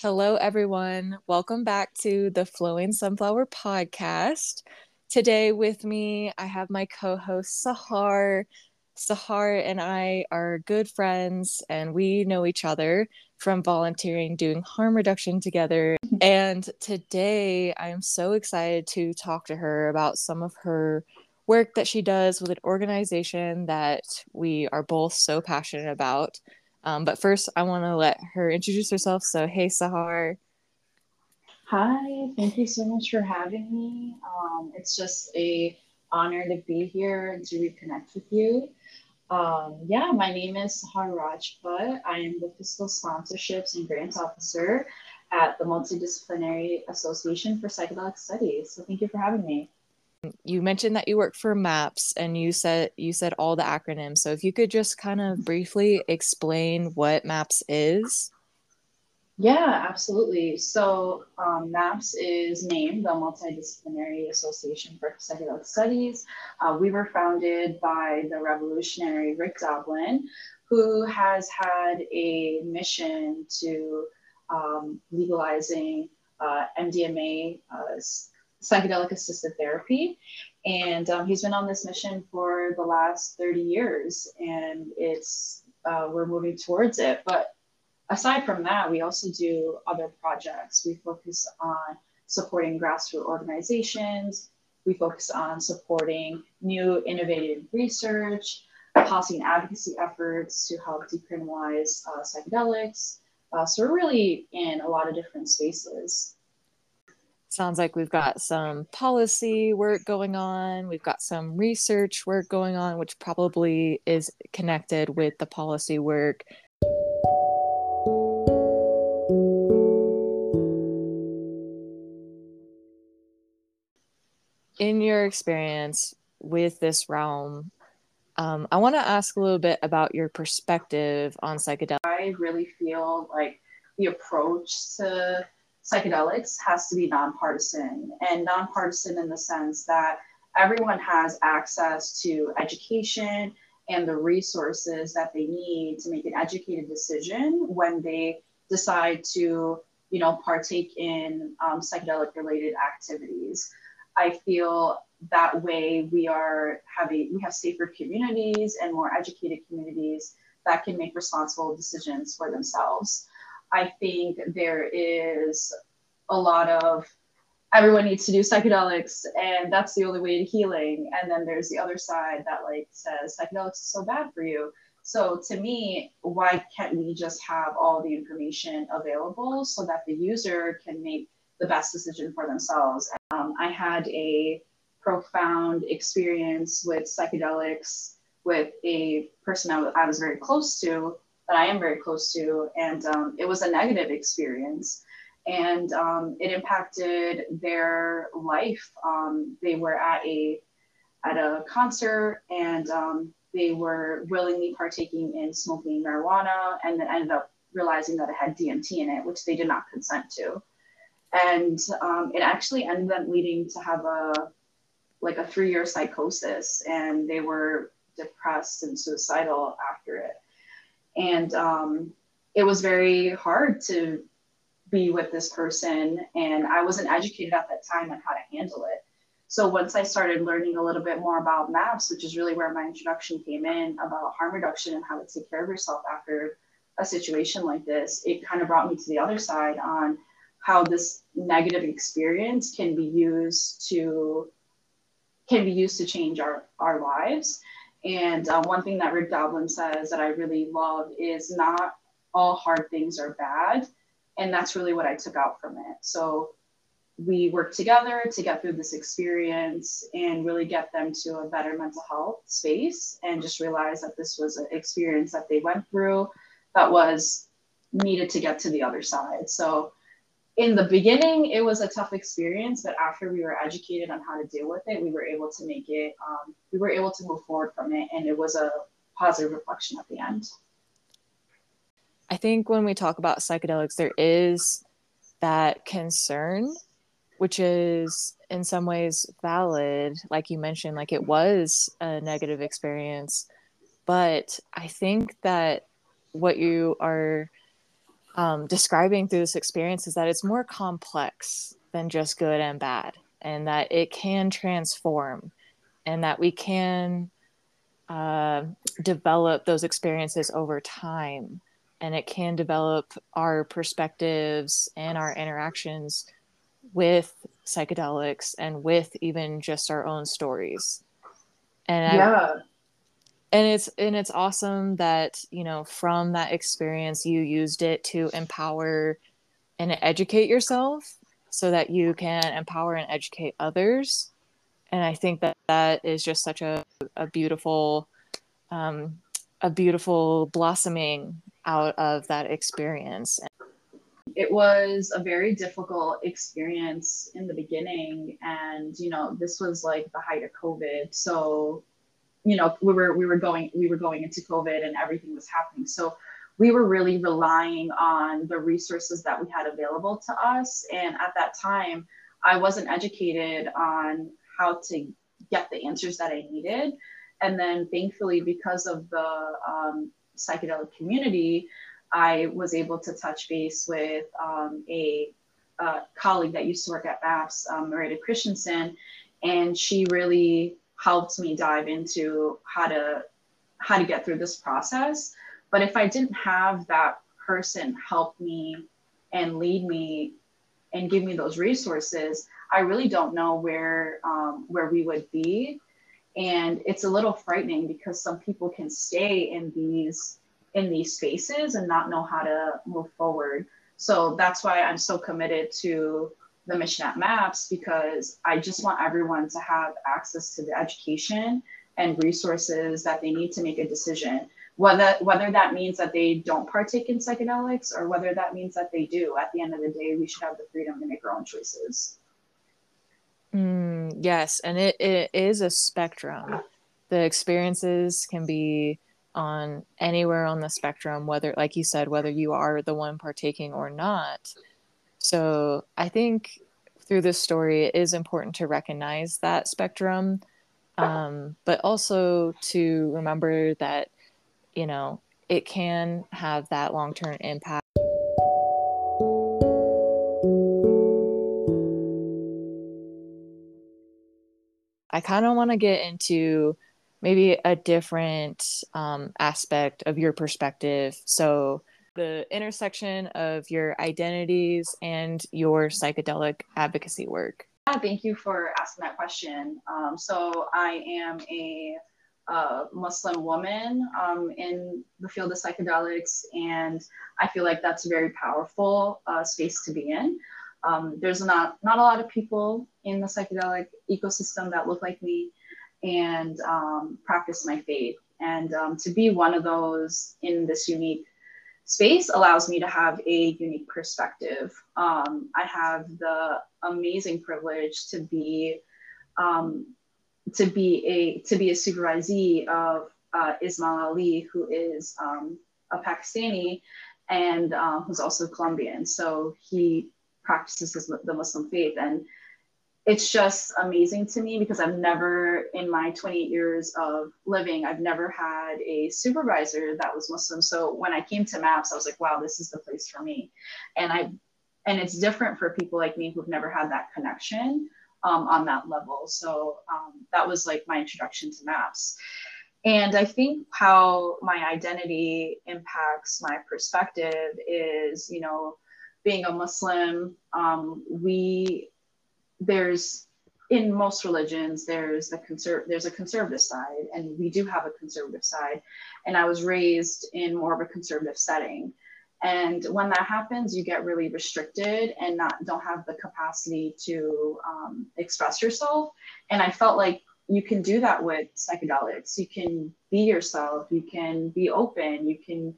Hello, everyone. Welcome back to the Flowing Sunflower podcast. Today with me, I have my co-host, Sahar. Sahar and I are good friends, and we know each other from volunteering, doing harm reduction together. And today, I'm so excited to talk to her about some of her work that she does with an organization that we are both so passionate about. But first, I want to let her introduce herself. So, hey, Sahar. Hi, thank you so much for having me. It's just an honor to be here and to reconnect with you. My name is Sahar Rajput. I am the Fiscal Sponsorships and Grants Officer at the Multidisciplinary Association for Psychedelic Studies. So, thank you for having me. You mentioned that you work for MAPS, and you said all the acronyms. So if you could just kind of briefly explain what MAPS is. Yeah, absolutely. So MAPS is named the Multidisciplinary Association for Psychedelic Studies. We were founded by the revolutionary Rick Doblin, who has had a mission to legalizing MDMA psychedelic-assisted therapy, and he's been on this mission for the last 30 years, and it's we're moving towards it. But aside from that, we also do other projects. We focus on supporting grassroots organizations. We focus on supporting new innovative research, policy and advocacy efforts to help decriminalize psychedelics. So we're really in a lot of different spaces. Sounds like we've got some policy work going on. We've got some research work going on, which probably is connected with the policy work. In your experience with this realm, I want to ask a little bit about your perspective on psychedelics. I really feel like the approach to psychedelics has to be nonpartisan, and nonpartisan in the sense that everyone has access to education and the resources that they need to make an educated decision when they decide to, you know, partake in psychedelic-related activities. I feel that way we have safer communities and more educated communities that can make responsible decisions for themselves. I think there is a lot of everyone needs to do psychedelics and that's the only way to healing. And then there's the other side that like says psychedelics is so bad for you. So to me, why can't we just have all the information available so that the user can make the best decision for themselves? I had a profound experience with psychedelics with a person I was very close to. That I am very close to, and it was a negative experience, and it impacted their life. They were at a concert, and they were willingly partaking in smoking marijuana, and then ended up realizing that it had DMT in it, which they did not consent to, and it actually ended up leading to have a 3-year psychosis, and they were depressed and suicidal after it. And it was very hard to be with this person. And I wasn't educated at that time on how to handle it. So once I started learning a little bit more about MAPS, which is really where my introduction came in about harm reduction and how to take care of yourself after a situation like this, it kind of brought me to the other side on how this negative experience can be used to change our lives. And one thing that Rick Doblin says that I really love is not all hard things are bad. And that's really what I took out from it. So we worked together to get through this experience and really get them to a better mental health space and just realize that this was an experience that they went through that was needed to get to the other side. So in the beginning, it was a tough experience, but after we were educated on how to deal with it, we were able to make it, we were able to move forward from it, and it was a positive reflection at the end. I think when we talk about psychedelics, there is that concern, which is in some ways valid, like you mentioned, like it was a negative experience, but I think that what you are describing through this experience is that it's more complex than just good and bad, and that it can transform, and that we can develop those experiences over time, and it can develop our perspectives and our interactions with psychedelics and with even just our own stories. And it's awesome that, you know, from that experience, you used it to empower and educate yourself so that you can empower and educate others. And I think that that is just such a beautiful blossoming out of that experience. It was a very difficult experience in the beginning. And, you know, this was like the height of COVID. So, you know, we were going into COVID and everything was happening. So we were really relying on the resources that we had available to us. And at that time, I wasn't educated on how to get the answers that I needed. And then thankfully, because of the psychedelic community, I was able to touch base with a colleague that used to work at MAPS, Marita Christensen, and she really helped me dive into how to get through this process. But if I didn't have that person help me and lead me and give me those resources, I really don't know where we would be. And it's a little frightening because some people can stay in these spaces and not know how to move forward. So that's why I'm so committed to the mission at MAPS, because I just want everyone to have access to the education and resources that they need to make a decision, whether that means that they don't partake in psychedelics or whether that means that they do. At the end of the day, we should have the freedom to make our own choices. Yes, and it is a spectrum. The experiences can be on anywhere on the spectrum, whether, like you said, whether you are the one partaking or not. So I think through this story, it is important to recognize that spectrum, but also to remember that, you know, it can have that long-term impact. I kind of want to get into maybe a different aspect of your perspective. So the intersection of your identities and your psychedelic advocacy work. Yeah, thank you for asking that question. So I am a Muslim woman in the field of psychedelics, and I feel like that's a very powerful space to be in. There's not a lot of people in the psychedelic ecosystem that look like me and practice my faith. And to be one of those in this unique space allows me to have a unique perspective. I have the amazing privilege to be a supervisee of Ismail Ali, who is a Pakistani and who's also Colombian. So he practices the Muslim faith. And it's just amazing to me because I've never, in my 28 years of living, I've never had a supervisor that was Muslim. So when I came to MAPS, I was like, wow, this is the place for me. And it's different for people like me who've never had that connection on that level. So that was like my introduction to MAPS. And I think how my identity impacts my perspective is, you know, being a Muslim, in most religions, there's a conservative side, and we do have a conservative side. And I was raised in more of a conservative setting. And when that happens, you get really restricted and don't have the capacity to express yourself. And I felt like you can do that with psychedelics. You can be yourself, you can be open, you can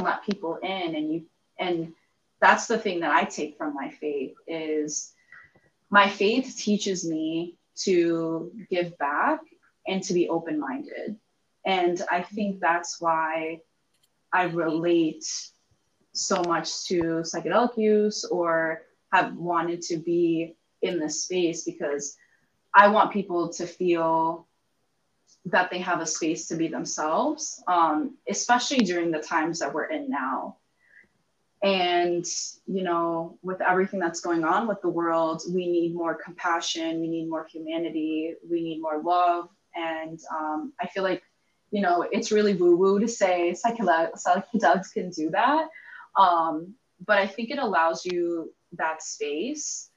let people in, and that's the thing that I take from my faith is my faith teaches me to give back and to be open-minded. And I think that's why I relate so much to psychedelic use or have wanted to be in this space, because I want people to feel that they have a space to be themselves, especially during the times that we're in now. And, you know, with everything that's going on with the world, we need more compassion, we need more humanity, we need more love. And I feel like, you know, it's really woo-woo to say psychedelics can do that. But I think it allows you that space.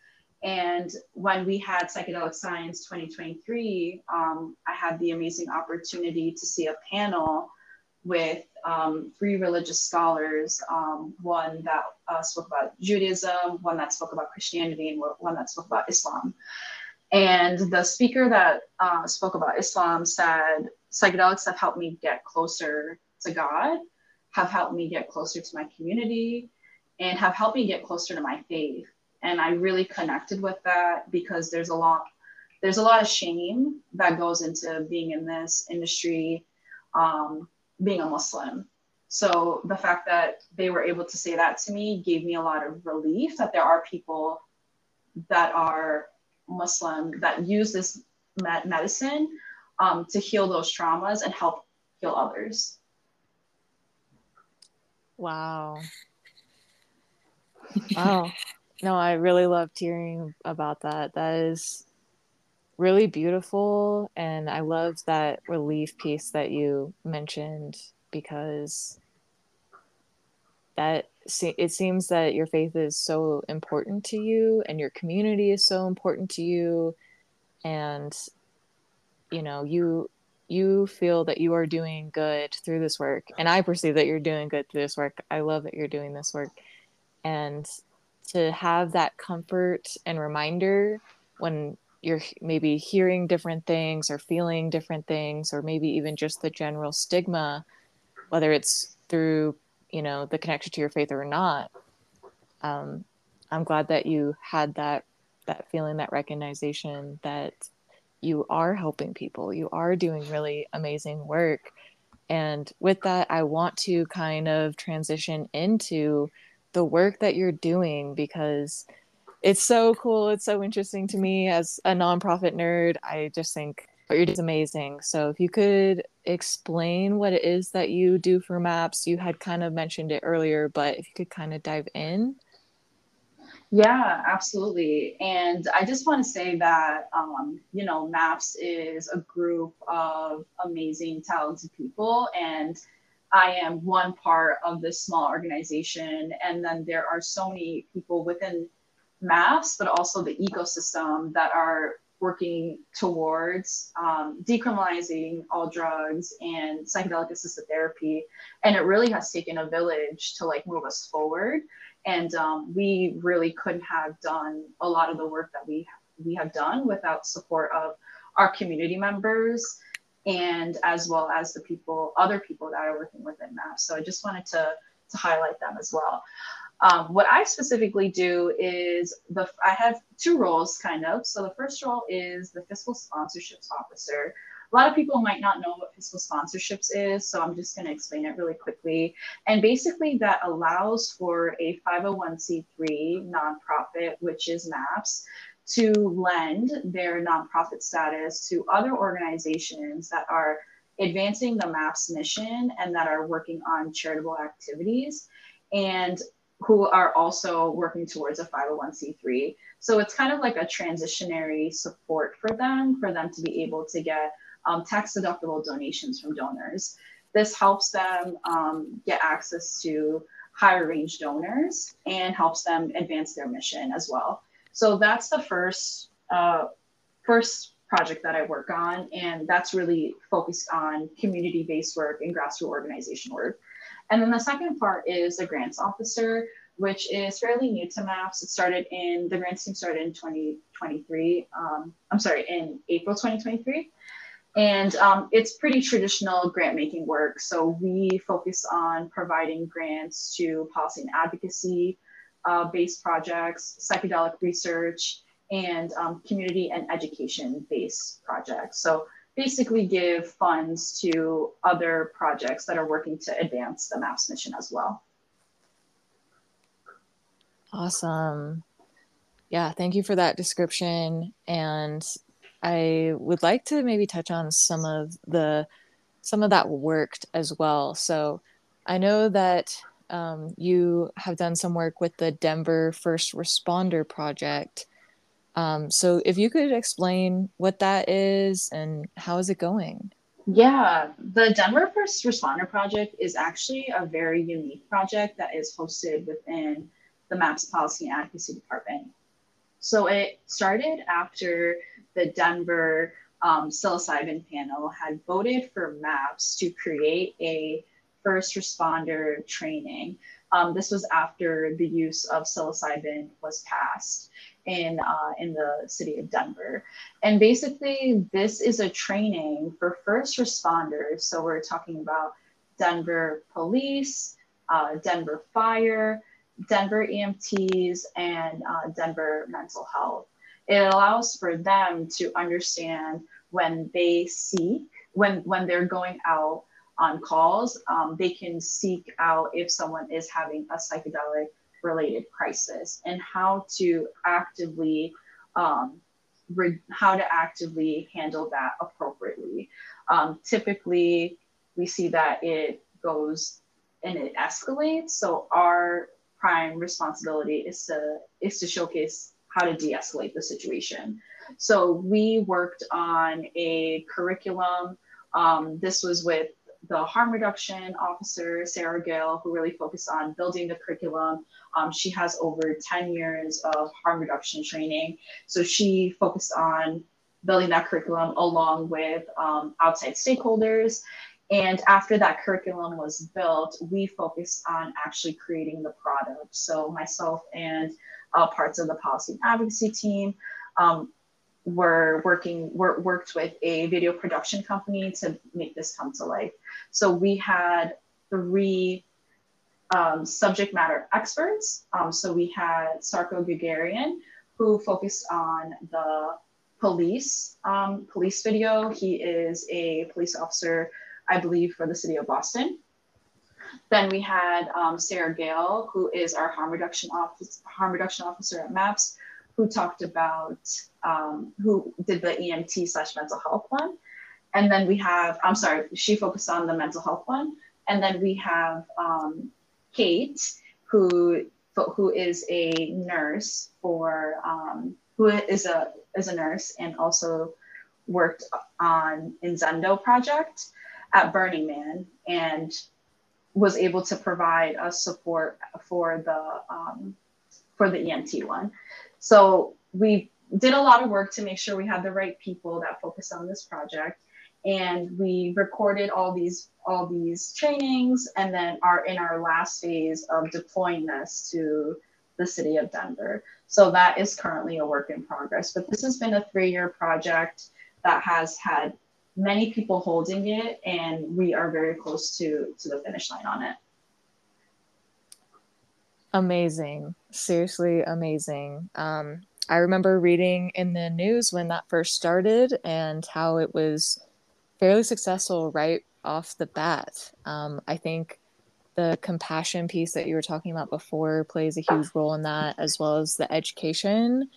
And when we had Psychedelic Science 2023, I had the amazing opportunity to see a panel with three religious scholars, one that spoke about Judaism, one that spoke about Christianity, and one that spoke about Islam. And the speaker that spoke about Islam said, psychedelics have helped me get closer to God, have helped me get closer to my community, and have helped me get closer to my faith. And I really connected with that, because there's a lot of shame that goes into being in this industry, being a Muslim. So the fact that they were able to say that to me gave me a lot of relief that there are people that are Muslim that use this medicine to heal those traumas and help heal others. Wow. Wow. No, I really loved hearing about that. That is really beautiful. And I love that relief piece that you mentioned, because that it seems that your faith is so important to you and your community is so important to you. And, you know, you feel that you are doing good through this work. And I perceive that you're doing good through this work. I love that you're doing this work. And to have that comfort and reminder when you're maybe hearing different things or feeling different things, or maybe even just the general stigma, whether it's through, you know, the connection to your faith or not. I'm glad that you had that feeling, that recognition that you are helping people, you are doing really amazing work. And with that, I want to kind of transition into the work that you're doing, because it's so cool. It's so interesting to me as a nonprofit nerd. I just think what you're doing is amazing. So if you could explain what it is that you do for MAPS, you had kind of mentioned it earlier, but if you could kind of dive in. Yeah, absolutely. And I just want to say that, you know, MAPS is a group of amazing, talented people, and I am one part of this small organization. And then there are so many people within MAPS, but also the ecosystem, that are working towards decriminalizing all drugs and psychedelic assisted therapy. And it really has taken a village to like move us forward. And we really couldn't have done a lot of the work that we have done without support of our community members, and as well as the people, other people that are working within MAPS. So I just wanted to highlight them as well. What I specifically do is, I have two roles kind of. So the first role is the fiscal sponsorships officer. A lot of people might not know what fiscal sponsorships is, so I'm just going to explain it really quickly. And basically that allows for a 501c3 nonprofit, which is MAPS, to lend their nonprofit status to other organizations that are advancing the MAPS mission and that are working on charitable activities and who are also working towards a 501c3. So it's kind of like a transitionary support for them to be able to get tax deductible donations from donors. This helps them get access to higher range donors and helps them advance their mission as well. So that's the first project that I work on, and that's really focused on community-based work and grassroots organization work. And then the second part is the grants officer, which is fairly new to MAPS. It started in, the grants team started in 2023, in April 2023. And it's pretty traditional grant-making work. So we focus on providing grants to policy and advocacy, based projects, psychedelic research, and community and education-based projects. So basically give funds to other projects that are working to advance the MAPS mission as well. Awesome. Yeah, thank you for that description. And I would like to maybe touch on some of that work as well. So I know that you have done some work with the Denver First Responder Project. So if you could explain what that is and how is it going? Yeah, the Denver First Responder Project is actually a very unique project that is hosted within the MAPS Policy and Advocacy Department. So it started after the Denver psilocybin panel had voted for MAPS to create a first responder training. This was after the use of psilocybin was passed in the city of Denver. And basically, this is a training for first responders. So we're talking about Denver police, Denver fire, Denver EMTs, and Denver mental health. It allows for them to understand when they seek, when they're going out on calls, they can seek out if someone is having a psychedelic related crisis and how to actively handle that appropriately. Typically, we see that it goes and it escalates. So our prime responsibility is to showcase how to de-escalate the situation. So we worked on a curriculum. This was with the harm reduction officer, Sarah Gale, who really focused on building the curriculum. She has over 10 years of harm reduction training. So she focused on building that curriculum along with outside stakeholders. And after that curriculum was built, we focused on actually creating the product. So myself and parts of the policy and advocacy team worked with a video production company to make this come to life. So we had three subject matter experts. So we had Sarko Gagarian, who focused on the police video. He is a police officer, I believe, for the city of Boston. Then we had Sarah Gale, who is our harm reduction officer at MAPS, who talked about, who did the EMT/mental health one. And then we have, she focused on the mental health one. And then we have Kate, who is a nurse for, who is a nurse and also worked on Inzendo project at Burning Man and was able to provide us support for the EMT one. So we did a lot of work to make sure we had the right people that focused on this project, and we recorded all these trainings, and then are in our last phase of deploying this to the city of Denver. So that is currently a work in progress, but this has been a 3-year project that has had many people holding it, and we are very close to the finish line on it. Amazing. Seriously amazing. I remember reading in the news when that first started and how it was fairly successful right off the bat. I think the compassion piece that you were talking about before plays a huge role in that, as well as the education.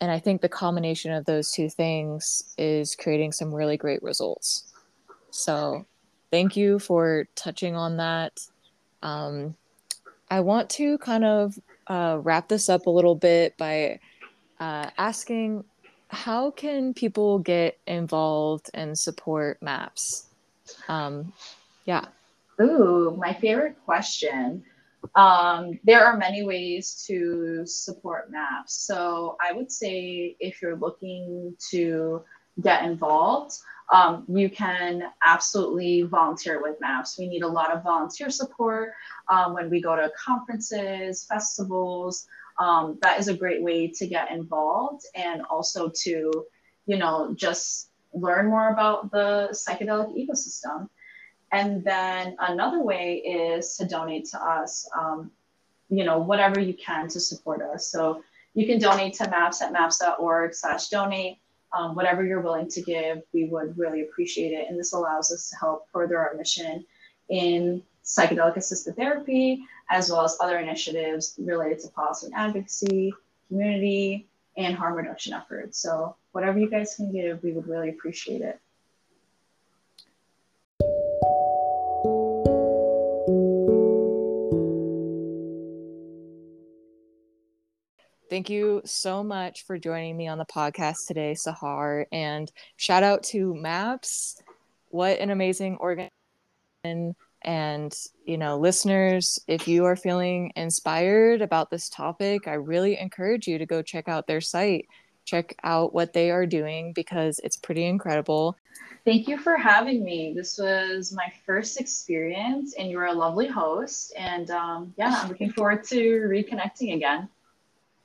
And I think the combination of those two things is creating some really great results. So thank you for touching on that. I want to kind of wrap this up a little bit by asking, how can people get involved and support MAPS? Yeah. Ooh, my favorite question. There are many ways to support MAPS. So I would say if you're looking to get involved, you can absolutely volunteer with MAPS. We need a lot of volunteer support when we go to conferences, festivals. That is a great way to get involved and also to, just learn more about the psychedelic ecosystem. And then another way is to donate to us, whatever you can to support us. So you can donate to MAPS at maps.org/donate. Whatever you're willing to give, we would really appreciate it. And this allows us to help further our mission in psychedelic-assisted therapy, as well as other initiatives related to policy and advocacy, community, and harm reduction efforts. So whatever you guys can give, we would really appreciate it. Thank you so much for joining me on the podcast today, Sahar. And shout out to MAPS. What an amazing organization. And, you know, listeners, if you are feeling inspired about this topic, I really encourage you to go check out their site. Check out what they are doing because it's pretty incredible. Thank you for having me. This was my first experience and you were a lovely host. And yeah, I'm looking forward to reconnecting again.